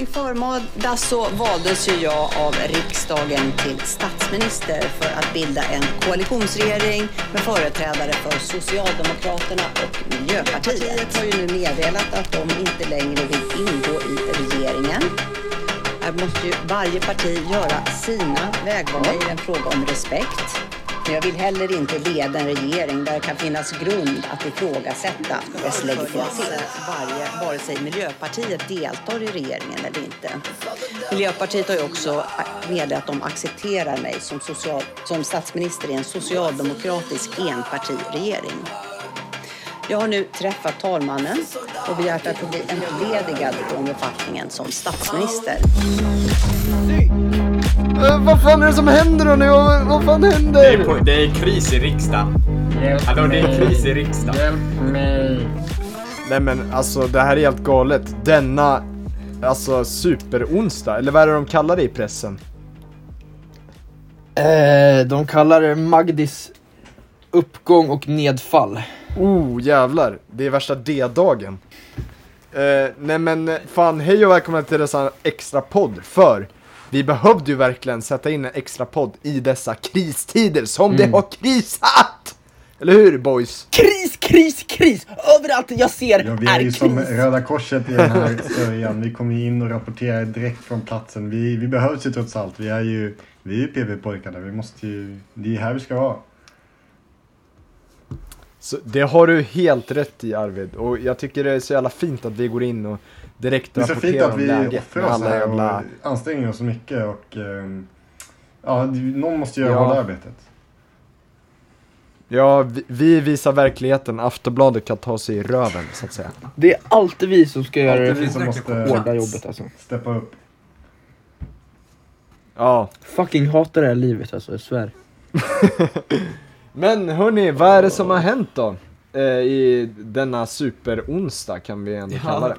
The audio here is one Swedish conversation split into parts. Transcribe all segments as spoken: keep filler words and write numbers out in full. I förmiddag så valdes ju jag av riksdagen till statsminister för att bilda en koalitionsregering med företrädare för Socialdemokraterna och Miljöpartiet. Miljöpartiet har ju nu meddelat att de inte längre vill ingå i regeringen. Här måste ju varje parti göra sina vägval i en fråga om respekt. Men jag vill heller inte leda en regering där det kan finnas grund att ifrågasätta dess legitimitet. Varje, vare sig Miljöpartiet deltar i regeringen eller inte. Miljöpartiet har ju också meddelat att de accepterar mig som, social, som statsminister i en socialdemokratisk enpartiregering. Jag har nu träffat talmannen och begärt att bli entledigad från befattningen som statsminister. Uh, vad fan är det som händer då nu? Vad, vad fan händer? Det är, på, det är kris i riksdagen. Hjälp alltså, det är kris i riksdagen. Hjälp mig. Nej men alltså, det här är helt galet. Denna, alltså, superonsdag. Eller vad är det de kallar det i pressen? Eh, de kallar det Magdis uppgång och nedfall. Oh, jävlar. Det är värsta D-dagen. Eh, nej men, fan, hej och välkomna till dessa extra podd för... Vi behövde ju verkligen sätta in en extra podd i dessa kristider som mm. det har krisat! Eller hur, boys? Kris, kris, kris! Överallt jag ser ja, vi är, är ju kris. Som Röda Korset i den här sörjan. Vi kommer in och rapporterar direkt från platsen. Vi, vi behövs ju trots allt. Vi är ju, vi är ju P V-pojkarna. Vi måste ju, det är här vi ska vara. Så det har du helt rätt i, Arvid. Och jag tycker det är så jävla fint att vi går in och direkt rapporterar om läget. Det är så fint att vi offrar oss här jävla... och anstränger oss så mycket. Och, ja, någon måste göra ja. det arbetet. Ja, vi, vi visar verkligheten. Aftonbladet kan ta sig i röven, så att säga. Det är alltid vi som ska göra det. Vi som måste hårda jobbet, alltså. Steppa upp. Ja. Fucking hatar det här livet, alltså. Jag svär. Men hörni, vad är det som har hänt då? Eh, I denna superonsdag kan vi ändå ja. kalla det.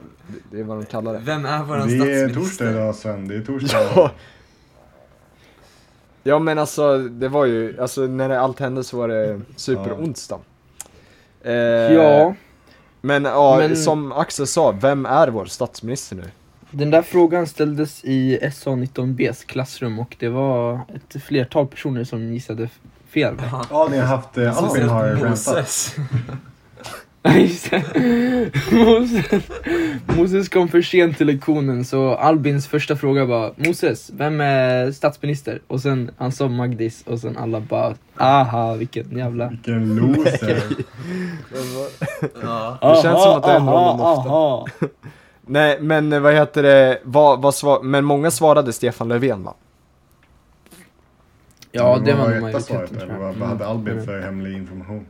Det är vad de kallar det. Vem är våran statsminister? Det är torsdag idag, Sven. Det är torsdag. Ja. ja, men alltså, det var ju... Alltså, när allt hände så var det superonsdag. Eh, ja. Men, ja, men... som Axel sa, vem är vår statsminister nu? Den där frågan ställdes i S A nitton B:s klassrum och det var ett flertal personer som gissade... Fel. Ja, ni har haft eh, Albin har räntat. Moses. Moses kom för sent till lektionen, så Albins första fråga var: Moses, vem är statsminister? Och sen han sa Magdis och sen alla bara: aha, vilken jävla... Vilken loser. ja. Det känns som att det är honom ofta. Nej, men vad heter det? Vad, vad svar... Men många svarade Stefan Löfven, va? Ja, det var majoriteten. Vad hade Albin för hemlig information?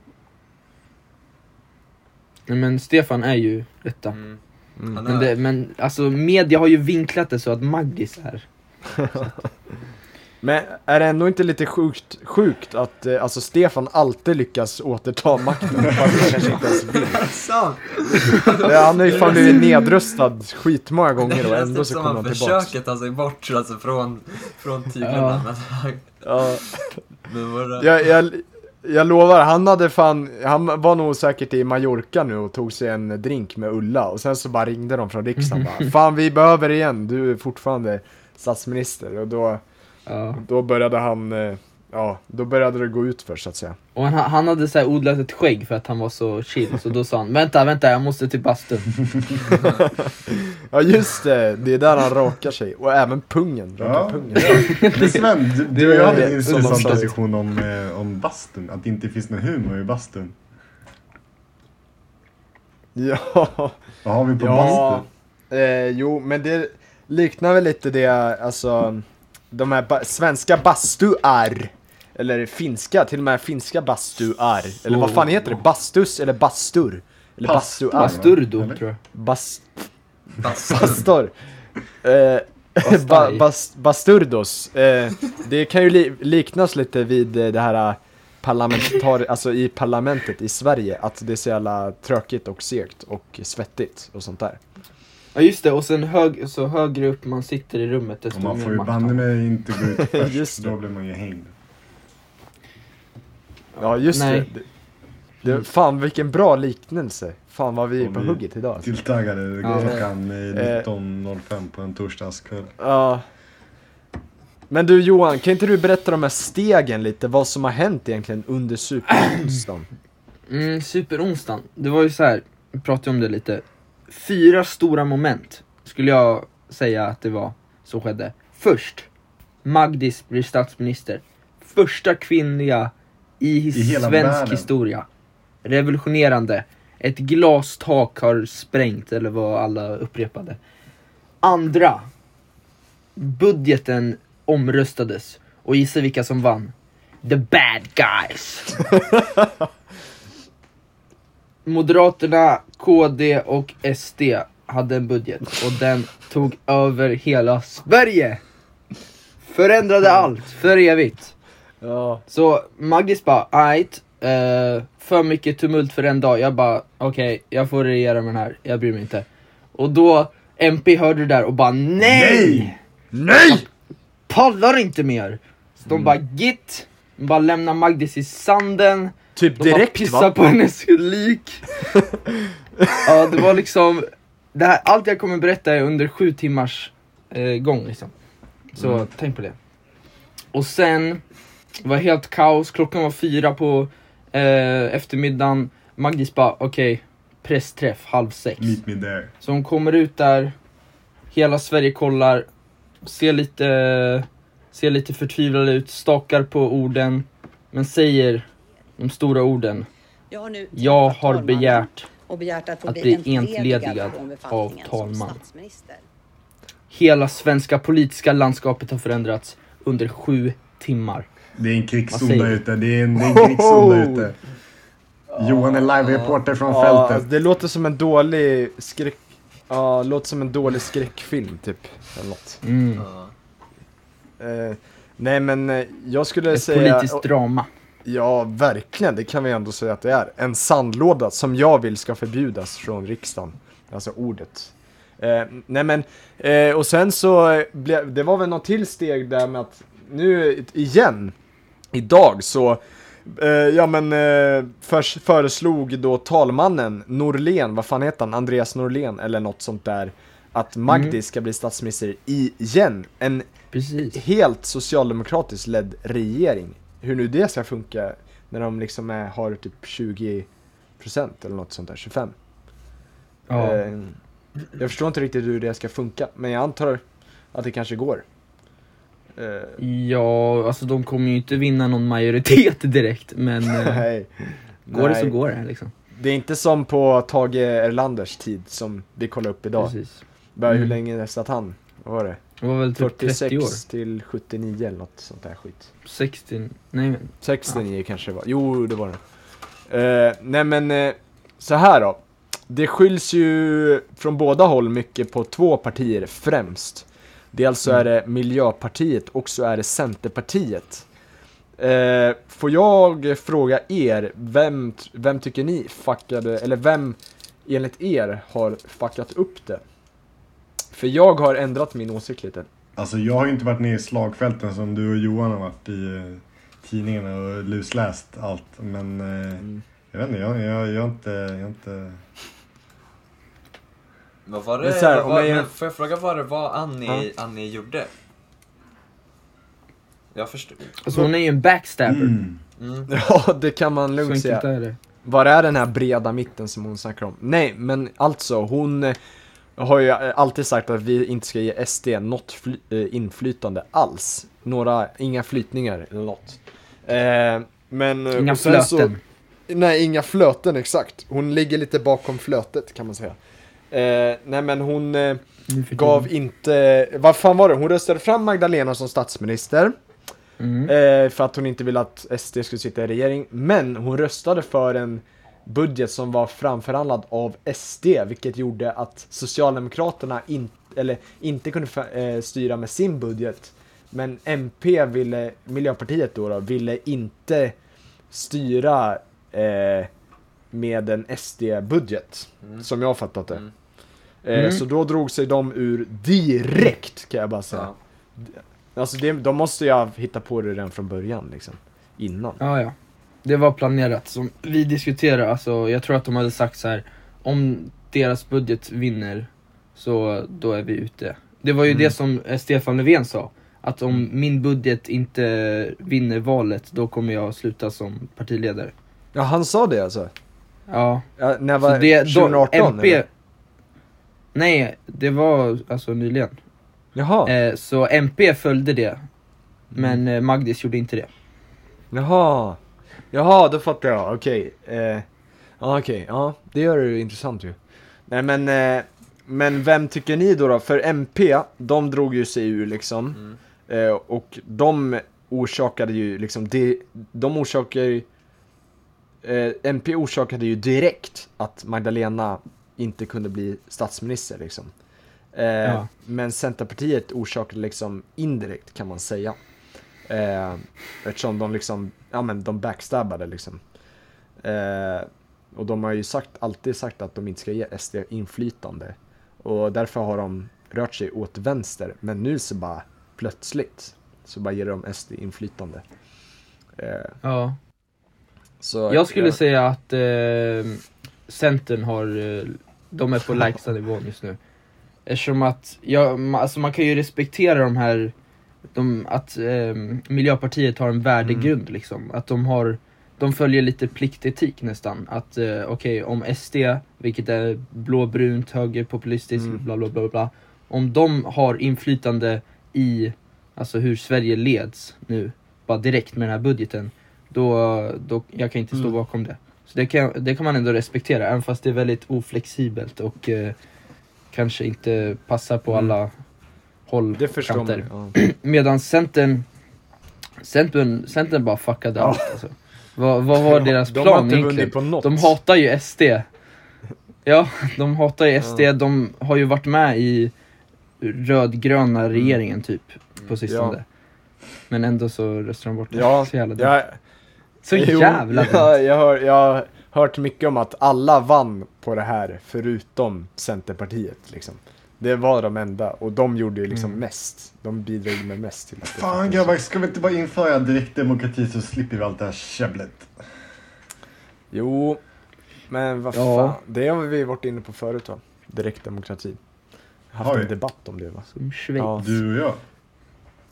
Nej, men Stefan är ju rätta. Mm. Mm. Men, det, men alltså, media har ju vinklat det så att Magdis är... Men är det ändå inte lite sjukt, sjukt att eh, alltså Stefan alltid lyckas återta makten? Han har ju fan blivit nedröstad skitmånga gånger och ändå så kommer han tillbaka. Det är försöket alltså bort alltså, från, från tyglarna. Ja. jag, jag, jag lovar, han hade fan, han var nog säkert i Mallorca nu och tog sig en drink med Ulla. Och sen så bara ringde de från riksdagen bara, fan vi behöver igen, du är fortfarande statsminister. Och då... Ja. Då började han, ja, då började det gå ut för, så att säga. Och han, han hade så här odlat ett skägg för att han var så chill. Så då sa han, vänta, vänta, jag måste till bastun. Ja, just det, det är där han rakar sig. Och även pungen, ja. rakar pungen. Men Sven, du, du och jag hade en intressant diskussion om, om bastun. Att det inte finns någon humor i bastun. Ja. Vad har vi på ja. bastun? Eh, jo, men det liknar väl lite det, alltså... De här ba- svenska bastuar. Eller finska, till och med finska bastuar. Eller vad fan heter det? Bastus eller bastur? Eller bastuar. Basturdo, tror jag. Bas- Bastur. Bastur. Eh, ba- bas- basturdos. Eh, det kan ju li- liknas lite vid det här parlamentar- alltså i parlamentet i Sverige. Att det är så jävla trökigt och segt och svettigt och sånt där. Ja just det, och sen hög, så högre upp man sitter i rummet desto mer makt. Man får ju banne mig inte gå ut först, då blir man ju hängd. Ja just Nej. det. Det, fan vilken bra liknelse. Fan vad vi är på vi hugget idag. Alltså. Tilltaggade klockan nitton noll fem på en torsdagskväll. Ja. Men du Johan, kan inte du berätta de här stegen lite? Vad som har hänt egentligen under superonsdagen? Mm, superonsdagen. Det var ju så här, vi pratade om det lite. Fyra stora moment skulle jag säga att det var som skedde. Först, Magdis blir statsminister. Första kvinnliga i, his- I svensk världen. Historia. Revolutionerande. Ett glastak har sprängt, eller vad alla upprepade. Andra, budgeten omröstades. Och gissa vilka som vann? The bad guys. Moderaterna, K D och S D hade en budget. Och den tog över hela Sverige. Förändrade allt för evigt. Ja. Så Magnus bara, ajt. Uh, för mycket tumult för en dag. Jag bara, okej, okay, jag får regera med den här. Jag bryr mig inte. Och då M P hörde det där och bara, nej! Nej! Jag pallar inte mer. Så de mm. bara, git. De bara lämnar Magnus i sanden. Typ de direkt, pissar va? På hennes lik. Ja, det var liksom... Det här, allt jag kommer berätta är under sju timmars eh, gång, liksom. Så mm. tänk på det. Och sen... Det var helt kaos. Klockan var fyra på eh, eftermiddagen. Magnus bara, okej, okay, pressträff halv sex. Meet me there. Så hon kommer ut där. Hela Sverige kollar. Ser lite, ser lite förtvivlad ut. Stakar på orden. Men säger... De stora orden. Jag har, nu jag har begärt, och begärt att, att bli entledigad av talman. Hela svenska politiska landskapet har förändrats under sju timmar. Det är en krigsonda ute. Det är en, det är en krigsonda ute. Oh. Johan är live-reporter från oh. fältet. Det låter som en dålig skräck... Ja, uh, låter som en dålig skräckfilm, typ. Eller något. Mm. Uh. Uh, nej, men uh, jag skulle Ett säga... Ett politiskt uh, drama. Ja, verkligen. Det kan vi ändå säga att det är. En sandlåda som jag vill ska förbjudas från riksdagen. Alltså ordet. Eh, nej men, eh, och sen så, ble, det var väl något till steg där med att nu igen, idag så, eh, ja men, eh, för, föreslog då talmannen Norlén, vad fan heter han? Andreas Norlén eller något sånt där. Att Magdi mm. ska bli statsminister igen. En Precis. helt socialdemokratiskt ledd regering. Hur nu det ska funka när de liksom är, har typ tjugo procent eller något sånt där, tjugofem. Ja. Eh, jag förstår inte riktigt hur det ska funka, men jag antar att det kanske går. Eh. Ja, alltså de kommer ju inte vinna någon majoritet direkt, men eh, Nej. går Nej. det så går det liksom. Det är inte som på Tage Erlanders tid som vi kollar upp idag. Precis. Bara mm. hur länge det satt han? Vad var det? Det var väl typ fyrtiosex trettio år. Till sjuttionio eller något sånt där skit. sexton, nej men. sextionio ja. Kanske det var. Jo, det var det. Uh, nej men, uh, så här då. Det skylls ju från båda håll mycket på två partier främst. Dels så mm. är det Miljöpartiet och så är det Centerpartiet. Uh, får jag fråga er, vem, vem tycker ni fuckade, eller vem enligt er har fuckat upp det? För jag har ändrat min åsikt lite. Alltså jag har ju inte varit nere i slagfälten som du och Johan har varit i eh, tidningarna och lusläst allt. Men eh, mm. jag vet inte, jag, jag, jag har inte... Jag inte... Vad var det? Men så här, var, jag... Men får jag fråga vad det var Annie, ja. Annie gjorde? Jag förstår. Alltså hon är ju en backstabber. Mm. Mm. Ja, det kan man lugnt säga. Är det. Var är den här breda mitten som hon snackar om? Nej, men alltså hon... Jag har ju alltid sagt att vi inte ska ge S D något fly- inflytande alls. Några, inga flytningar eller något. Eh, men, inga flöten. Så, nej, inga flöten, exakt. Hon ligger lite bakom flötet kan man säga. Eh, nej, men hon eh, gav in. inte... Vad fan var det? Hon röstade fram Magdalena som statsminister. Mm. Eh, för att hon inte ville att S D skulle sitta i regering. Men hon röstade för en... budget som var framförhandlad av S D, vilket gjorde att Socialdemokraterna in, eller, inte kunde f- styra med sin budget, men M P ville, Miljöpartiet då, då ville inte styra eh, med en S D-budget mm. som jag fattat det. Mm. Eh, mm. Så då drog sig de ur direkt, kan jag bara säga. Ja. Alltså det, de måste jag hitta på det redan från början liksom, innan. Ja, ja. det var planerat. Som vi diskuterade, alltså, jag tror att de hade sagt så här: om deras budget vinner, så då är vi ute. Det var ju mm. det som Stefan Löfven sa, att om min budget inte vinner valet, då kommer jag sluta som partiledare. Ja, han sa det alltså? Ja, ja. När var det, tjugo arton M P, eller? Nej, det var alltså nyligen. Jaha. Eh, så M P följde det, men eh, Magdis gjorde inte det. Jaha. Jaha, då fattar jag. Okej. Okay. Eh, Okej, okay. Ja, det gör det intressant ju. Nej, men eh, men vem tycker ni då då? För M P, de drog ju sig ur liksom. Mm. Eh, och de orsakade ju liksom de, de orsakade ju eh, M P orsakade ju direkt att Magdalena inte kunde bli statsminister liksom. Eh, ja. Men Centerpartiet orsakade liksom indirekt, kan man säga. Eh, eftersom de liksom, ja men de backstabbade liksom. Eh, och de har ju sagt, alltid sagt att de inte ska ge S D inflytande. Och därför har de rört sig åt vänster. Men nu så bara plötsligt så bara ger de S D inflytande. Eh, ja. Så jag skulle jag... säga att eh, Centern har, de är på lägsta nivån just nu. Eftersom att, ja, alltså man kan ju respektera de här, de, att eh, Miljöpartiet har en värdegrund mm. liksom. Att de har, de följer lite pliktetik nästan. Att eh, okej, okay, om S D, vilket är blåbrunt, högerpopulistiskt, mm. bla bla bla bla. Om de har inflytande i, alltså hur Sverige leds nu, bara direkt med den här budgeten, då, då jag kan inte stå mm. bakom det. Så det kan, det kan man ändå respektera, även fast det är väldigt oflexibelt och eh, kanske inte passar på alla mm. håll. Det förstår man, ja. Medan Centern, Centern, Centern bara fuckade ja. allt alltså. Vad, vad var deras de plan egentligen? De hatar ju S D. Ja, de hatar ju S D. Ja. De har ju varit med i rödgröna mm. regeringen typ på sistone. Ja. Men ändå så röstar de bort det. Ja, så jävla ja. Så jo, jävla ja, jag, hör, jag har hört mycket om att alla vann på det här förutom Centerpartiet liksom. Det var de enda, och de gjorde ju liksom mm. mest. De bidrog med mest till att det. Fan grabbar, ska vi inte bara införa direkt demokrati så slipper vi allt det här käbblet? Jo, men vad ja. fan. Det har vi varit inne på förut va? Direkt demokrati. Haft Oj. en debatt om det va? Som ja. Du och jag?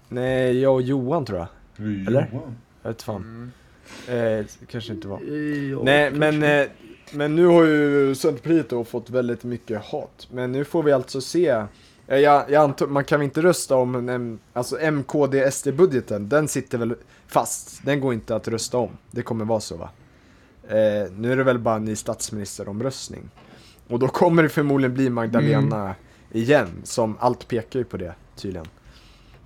Nej, jag och Johan tror jag. Du Eller? Johan? Jag vet fan. Mm. Eh, kanske inte var. Jo, Nej, men, eh, men nu har ju Centerpartiet då fått väldigt mycket hat. Men nu får vi alltså se. Eh, jag, jag antar, man kan inte rösta om en, en, alltså M K D S D budgeten. Den sitter väl fast. Den går inte att rösta om. Det kommer vara så va? Eh, nu är det väl bara en ny statsministeromröstning. Och då kommer det förmodligen bli Magdalena mm. igen. Som allt pekar ju på det tydligen.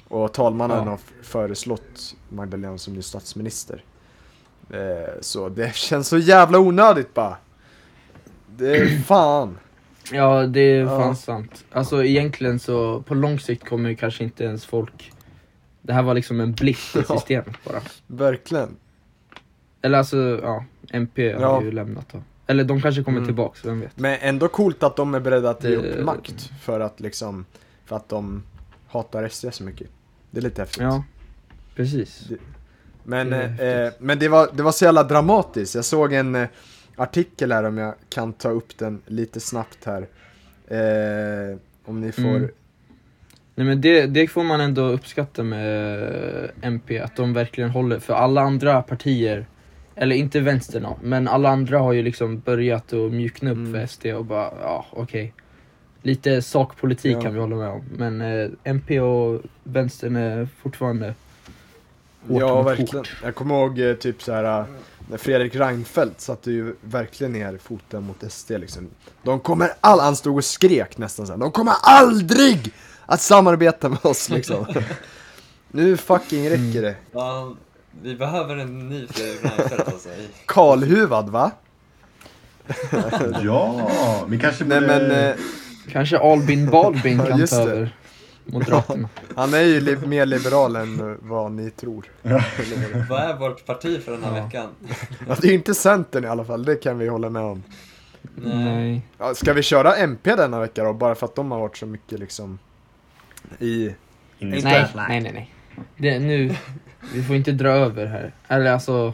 Och talmannen ja. har föreslått Magdalena som ny statsminister. Så det känns så jävla onödigt bara. Det är fan. Ja, det är fan ja. sant. Alltså egentligen så på lång sikt kommer ju kanske inte ens folk. Det här var liksom en blipp i systemet bara. Verkligen. Eller alltså, ja, M P har ja. ju lämnat då. Eller de kanske kommer mm. tillbaka, vem vet. Men ändå coolt att de är beredda att ge upp makt. För att liksom, för att de hatar S D så mycket. Det är lite häftigt. Ja, precis. Det... Men, eh, men det, var, det var så jävla dramatiskt. Jag såg en eh, artikel här, om jag kan ta upp den lite snabbt här. Eh, om ni får... Mm. Nej, men det, det får man ändå uppskatta med M P. Att de verkligen håller. För alla andra partier, eller inte vänsterna, men alla andra har ju liksom börjat att mjukna upp mm. för S D. Och bara, ja okej. Okay. Lite sakpolitik ja. kan vi hålla med om. Men eh, M P och vänstern är fortfarande... Ja, verkligen. Fort. Jag kommer ihåg typ så här när Fredrik Reinfeldt satte ju verkligen ner foten mot S D liksom. De kommer all han stod och skrek nästan så här. De kommer aldrig att samarbeta med oss liksom. Nu fucking räcker det. Ja, vi behöver en ny Fredrik Reinfeldt alltså. Karlhuvad va? Ja, vi kanske borde... Nej, men eh... kanske Albin Balbin kan ja, ta över. Moderaterna. Ja, han är ju li- mer liberal än vad ni tror. Ja. Vad är vårt parti för den här ja. veckan? Ja, det är ju inte Centern i alla fall, det kan vi hålla med om. Nej. Ja, ska vi köra M P denna vecka då? Bara för att de har varit så mycket liksom i... Nej, nej, nej, nej. Det, nu, vi får inte dra över här. Eller alltså,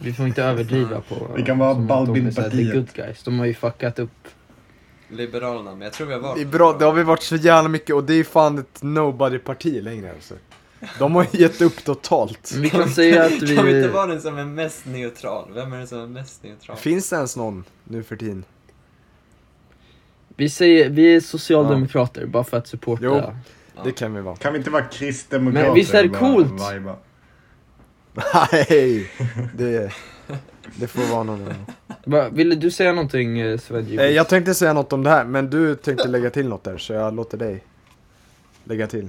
Vi får inte överdriva på... Vi kan vara Balbin-partiet. De, de har ju fuckat upp Liberalerna, men jag tror vi har varit... Bra, det har vi varit så jävla mycket, och det är ju fan ett nobody-parti längre alltså. De har ju gett upp totalt. Vi kan säga att vi... Kan vi inte vara den som är mest neutral? Vem är den som är mest neutral? Finns det ens någon nu för tiden? Vi säger, vi är socialdemokrater, ja. Bara för att supporta. Jo, ja. Det kan vi vara. Kan vi inte vara kristdemokrater? Men visst är det coolt? Nej, det, det får vara någon. Va, ville du säga någonting, Sven? Jag tänkte säga något om det här, men du tänkte lägga till något där, så jag låter dig lägga till.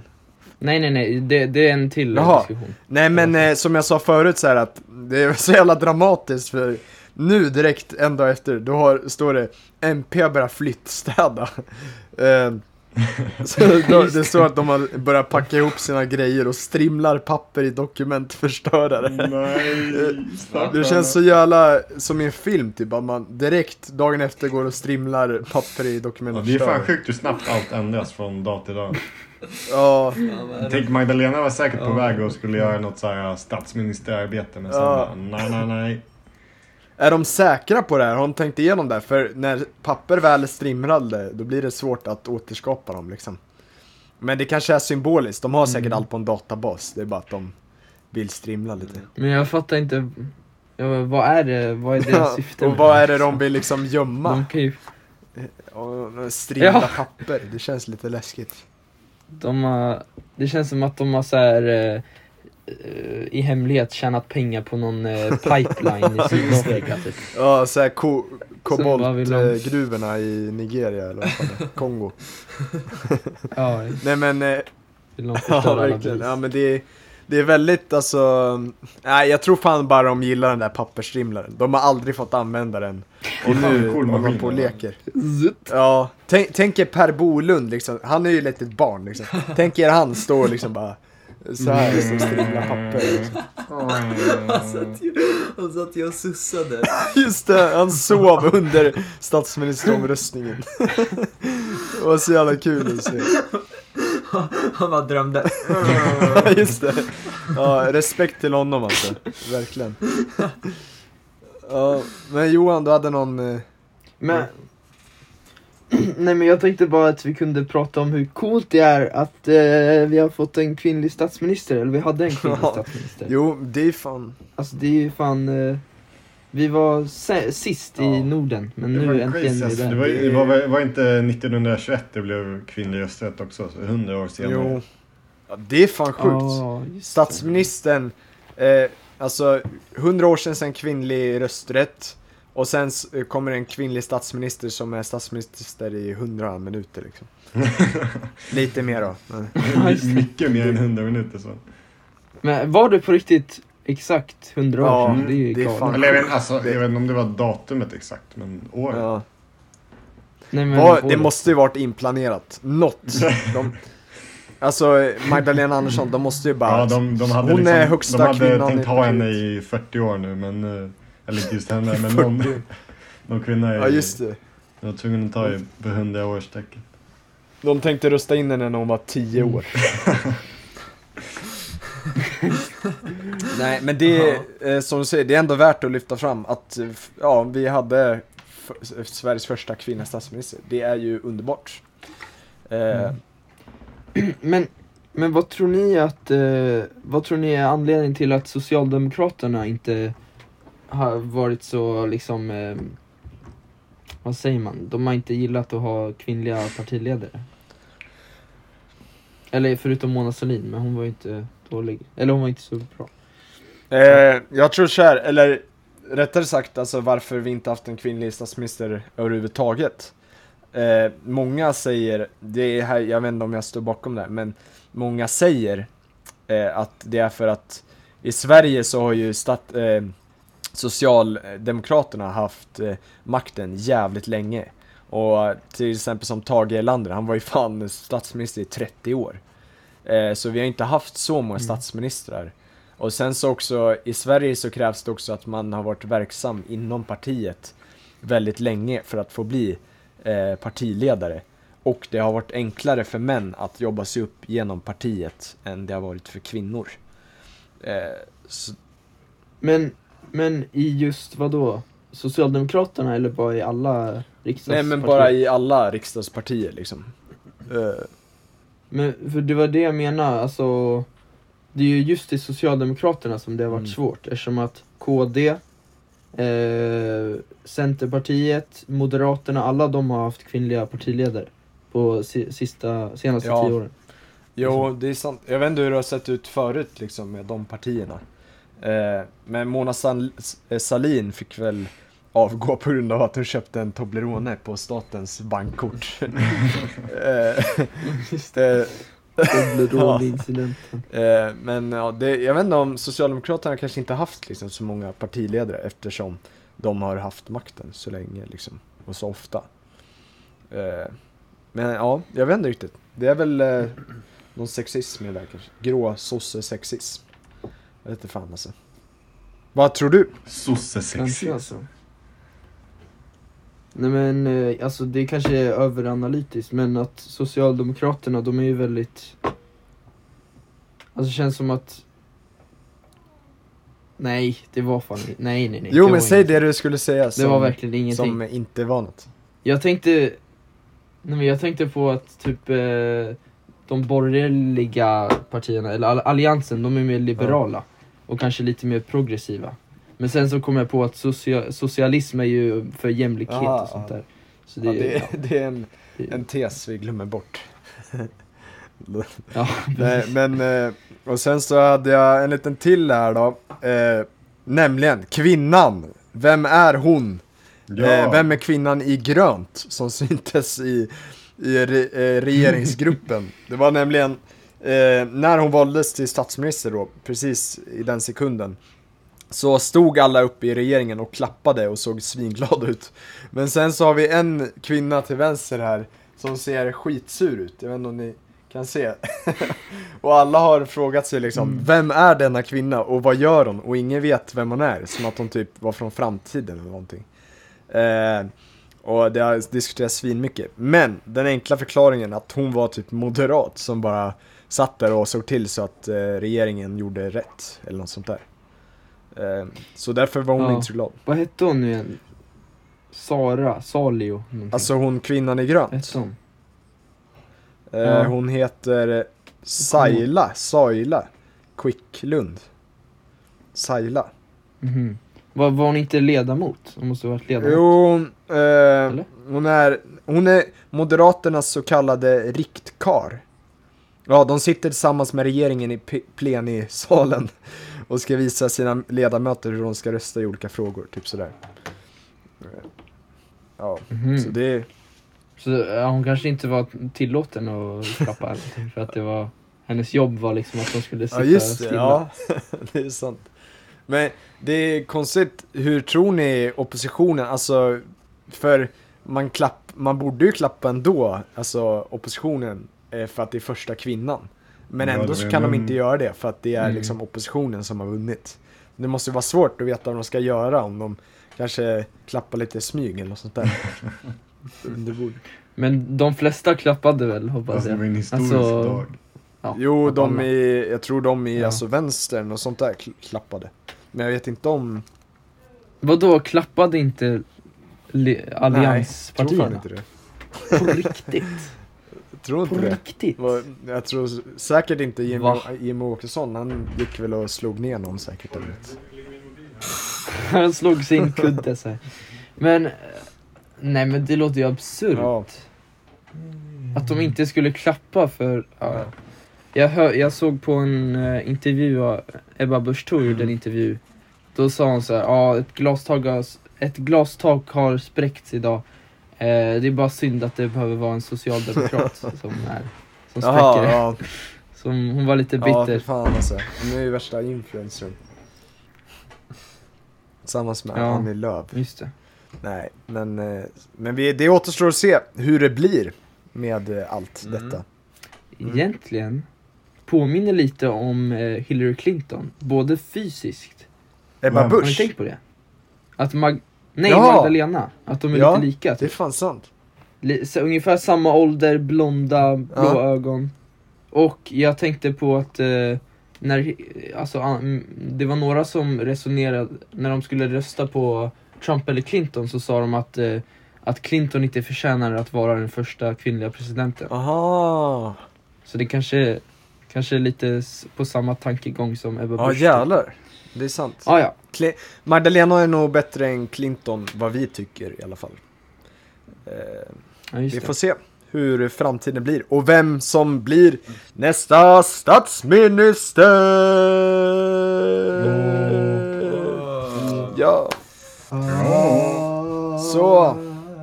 Nej, nej, nej, det, det är en till Jaha. diskussion. Nej, men eh, som jag sa förut så här, att det är så jävla dramatiskt, för nu direkt en dag efter då har, står det M P har börjat flyttstäda. eh, så då, det står att de har börjat packa ihop sina grejer och strimlar papper i dokumentförstörare. Nej, det känns så jävla som i en film typ, att man direkt dagen efter går och strimlar papper i dokumentförstörare. Ja, det är fan sjukt hur snabbt allt ändras från dag till dag. Ja. Jag tänkte Magdalena var säkert ja. på väg och skulle göra något så här statsministerarbete, men sen ja. bara, nej nej nej. Är de säkra på det här? Har de tänkt igenom det? För när papper väl strimrade, då blir det svårt att återskapa dem liksom. Men det kanske är symboliskt. De har säkert mm. allt på en databas. Det är bara att de vill strimla lite. Men jag fattar inte, ja, vad är det? Vad är deras syfte? Och vad är det de vill liksom gömma? De kan ju... och strimla ja. papper. Det känns lite läskigt. De har, det känns som att de har så här eh, i hemlighet tjänat pengar på någon eh, pipeline i Sydafrika typ. Ja, så här ko- koboltgruvorna de... i Nigeria eller vad fan det, Kongo. Ja. Nej men eh, ja, verkligen. Ja, men det det är väldigt alltså, nej, jag tror fan bara de gillar den där pappersstrimlaren. De har aldrig fått använda den. Och nu cool man på och leker. Ja, tänk, tänk er Per Bolund liksom. Han är ju lite ett barn liksom. Tänk er han står liksom bara så här mm. liksom, strimla papper liksom. Han satt ju och sussade. Just det, han sov under statsministeromröstningen. Det var så jävla kul att se. Han bara drömde. Just det. Ja, respekt till honom alltså. Verkligen. Ja, men Johan, du hade någon... Eh... Men... Nej, men jag tänkte bara att vi kunde prata om hur coolt det är att eh, vi har fått en kvinnlig statsminister. Eller vi hade en kvinnlig ja. statsminister. Jo, det är fan... Alltså, det är ju fan... Eh... Vi var se- sist ja. i Norden, men det nu var äntligen crazy. Det var, det var, var inte nittonhundratjugoett det blev kvinnlig rösträtt också, så hundra år senare. Jo. Ja, det är fan sjukt. Oh, statsministern, eh, alltså hundra år sedan sen kvinnlig rösträtt, och sen kommer en kvinnlig statsminister som är statsminister i hundra minuter liksom. Lite mer då. Mycket mer än hundra minuter så. Men var du på riktigt... Exakt, hundra år ja, sedan, det är ju det är fan, jag, vet, alltså, jag vet inte om det var datumet exakt, men år. Ja. Nej, men Va, det måste ju varit inplanerat. Något. De, alltså, Magdalena Andersson, de måste ju bara... Ja, de, de hade hon liksom, är högsta de hade kvinnan. Tänkt ha henne i fyrtio år nu, men... Eller just henne, men någon, någon kvinna är... Ja, just det. De var tvungen att ta i på hundra års tecken. De tänkte rösta in henne när hon var tio år. Nej, men det är, eh, som du säger, det är ändå värt att lyfta fram att f- ja, vi hade f- Sveriges första kvinnliga statsminister. Det är ju underbart. Eh. Mm. Men men vad tror ni att eh, vad tror ni är anledningen till att Socialdemokraterna inte har varit så liksom eh, vad säger man? De har inte gillat att ha kvinnliga partiledare. Eller förutom Mona Sahlin, men hon var ju inte dålig. Eller hon var inte så bra. Eh, jag tror så här, eller rättare sagt alltså varför vi inte haft en kvinnlig statsminister överhuvudtaget. Eh, många säger, det är här, jag vet inte om jag står bakom det här, men många säger eh, att det är för att i Sverige så har ju stat, eh, Socialdemokraterna haft eh, makten jävligt länge. Och till exempel som Tage Erlander, han var ju fan statsminister i trettio år. Eh, så vi har inte haft så många statsministrar. Och sen så också, i Sverige så krävs det också att man har varit verksam inom partiet väldigt länge för att få bli eh, partiledare. Och det har varit enklare för män att jobba sig upp genom partiet än det har varit för kvinnor. Eh, så... Men... Men i just vad då? Socialdemokraterna eller bara i alla riksdagspartier? Nej, men bara i alla riksdagspartier liksom. Uh. Men för det var det jag menar, alltså det är ju just i Socialdemokraterna som det har varit mm. svårt, eftersom att K D, eh, Centerpartiet, Moderaterna, alla de har haft kvinnliga partiledare på sista, senaste ja. tio åren. Jo, det är sant. Jag vet inte hur det har sett ut förut liksom, med de partierna. Eh, men Mona Sahlin fick väl avgå på grund av att hon köpte en Toblerone på statens bankkort. eh, Just det. Toblerone-incidenten. Ja. Eh, men ja, det, jag vet inte om Socialdemokraterna kanske inte haft liksom, så många partiledare eftersom de har haft makten så länge liksom, och så ofta. Eh, men ja, jag vet inte riktigt. Det är väl eh, någon sexism i det här kanske. Grå sosse-sexism. Jag vet inte fan alltså. Vad tror du? Sosse-sexism alltså. Nej men alltså det kanske är överanalytiskt, men att Socialdemokraterna, de är ju väldigt, alltså känns som att Nej, det var fan Nej, nej, nej Jo men säg inget. Det du skulle säga. Det som, var verkligen ingenting. Som inte var något. Jag tänkte Nej men jag tänkte på att typ eh, de borgerliga partierna eller alliansen, de är mer liberala ja. och kanske lite mer progressiva. Men sen så kom jag på att socia- socialism är ju för jämlikhet ah, och sånt där. Så det, ja, det, är, ja. det är en, en tes vi glömmer bort. ja. Nej, men, och sen så hade jag en liten till här då. Eh, nämligen kvinnan. Vem är hon? Ja. Eh, vem är kvinnan i grönt som syntes i, i re, eh, regeringsgruppen? Det var nämligen eh, när hon valdes till statsminister då, precis i den sekunden. Så stod alla upp i regeringen och klappade och såg svinglad ut. Men sen så har vi en kvinna till vänster här som ser skitsur ut. Jag vet inte om ni kan se. Och alla har frågat sig liksom, mm. vem är denna kvinna och vad gör hon? Och ingen vet vem hon är. Som att hon typ var från framtiden eller någonting. Eh, och det har diskuterats svinmycket. Men den enkla förklaringen att hon var typ moderat som bara satt där och såg till så att eh, regeringen gjorde rätt. Eller något sånt där. Så därför var hon ja. inte så glad. Vad hette hon nu igen? Sara, Salio någonting. Alltså hon kvinnan i grönt hette hon? Eh, ja. hon heter Saila Saila Quicklund. Saila mm-hmm. var, var hon inte ledamot? Hon måste ha varit ledamot. Jo, eh, hon, är, hon är Moderaternas så kallade riktkar. Ja, de sitter tillsammans med regeringen i p- plenisalen och ska visa sina ledamöter hur de ska rösta i olika frågor, typ sådär. Ja, mm. så det... Så ja, hon kanske inte var tillåten att klappa henne, för att det var... Hennes jobb var liksom att hon skulle sitta ja, just det, stilla. Ja, det är sant. Men det är konstigt, hur tror ni oppositionen, alltså... För man, klapp, man borde ju klappa ändå, alltså oppositionen, för att det är första kvinnan. Men ändå så kan de inte göra det för att det är mm. liksom oppositionen som har vunnit. Det måste ju vara svårt att veta vad de ska göra om de kanske klappar lite smyg eller något sånt där. Men de flesta klappade väl, hoppas alltså, jag. Det var en historisk alltså, dag. Ja, jo, de i, jag tror de i ja. alltså, vänstern och sånt där klappade. Men jag vet inte om... Vadå, klappade inte le- allianspartierna? Nej, tror fan inte det. På riktigt. Tror inte på det. Riktigt? Jag tror säkert inte Jimmie Åkesson. Han gick väl och slog ner någon säkert. Han slog sin kudde så här. Men nej, men det låter ju absurt ja. att de inte skulle klappa för ja. jag, hör, jag såg på en uh, intervju av Ebba Busch Thor gjorde en intervju. Då sa hon så här, ja ett glastak har, ett glastak har spräckts idag. Eh, det är bara synd att det behöver vara en socialdemokrat som är som spräcker det. Ja. Som hon var lite bitter. Ja, fan alltså. Hon är ju värsta influencer. Tillsammans med ja. Annie Lööf. Just det. Nej, men eh, men vi, det återstår att se hur det blir med eh, allt mm. detta. Mm. Egentligen påminner lite om eh, Hillary Clinton, både fysiskt. Ebba Busch. Har ni tänkt på det? Att Mag- Nej, ja. Magdalena. Att de är ja, lite lika. Typ. Det är fan sant. Ungefär samma ålder, blonda, blå ja. ögon. Och jag tänkte på att eh, när, alltså, det var några som resonerade när de skulle rösta på Trump eller Clinton, så sa de att, eh, att Clinton inte förtjänar att vara den första kvinnliga presidenten. Aha. Så det kanske kanske är lite på samma tankegång som Ebba Busch. Ja, jävlar. Det är sant. Ah, ja. Cl- Magdalena är nog bättre än Clinton, vad vi tycker i alla fall. Eh, ja, vi får det. se hur framtiden blir. Och vem som blir nästa statsminister. Mm. Ja. Mm. Så,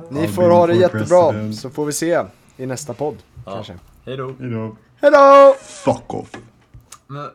ni I'll får ha det jättebra. President. Så får vi se i nästa podd. Ja. Kanske. Hej då. Hej då. Fuck off. Mm.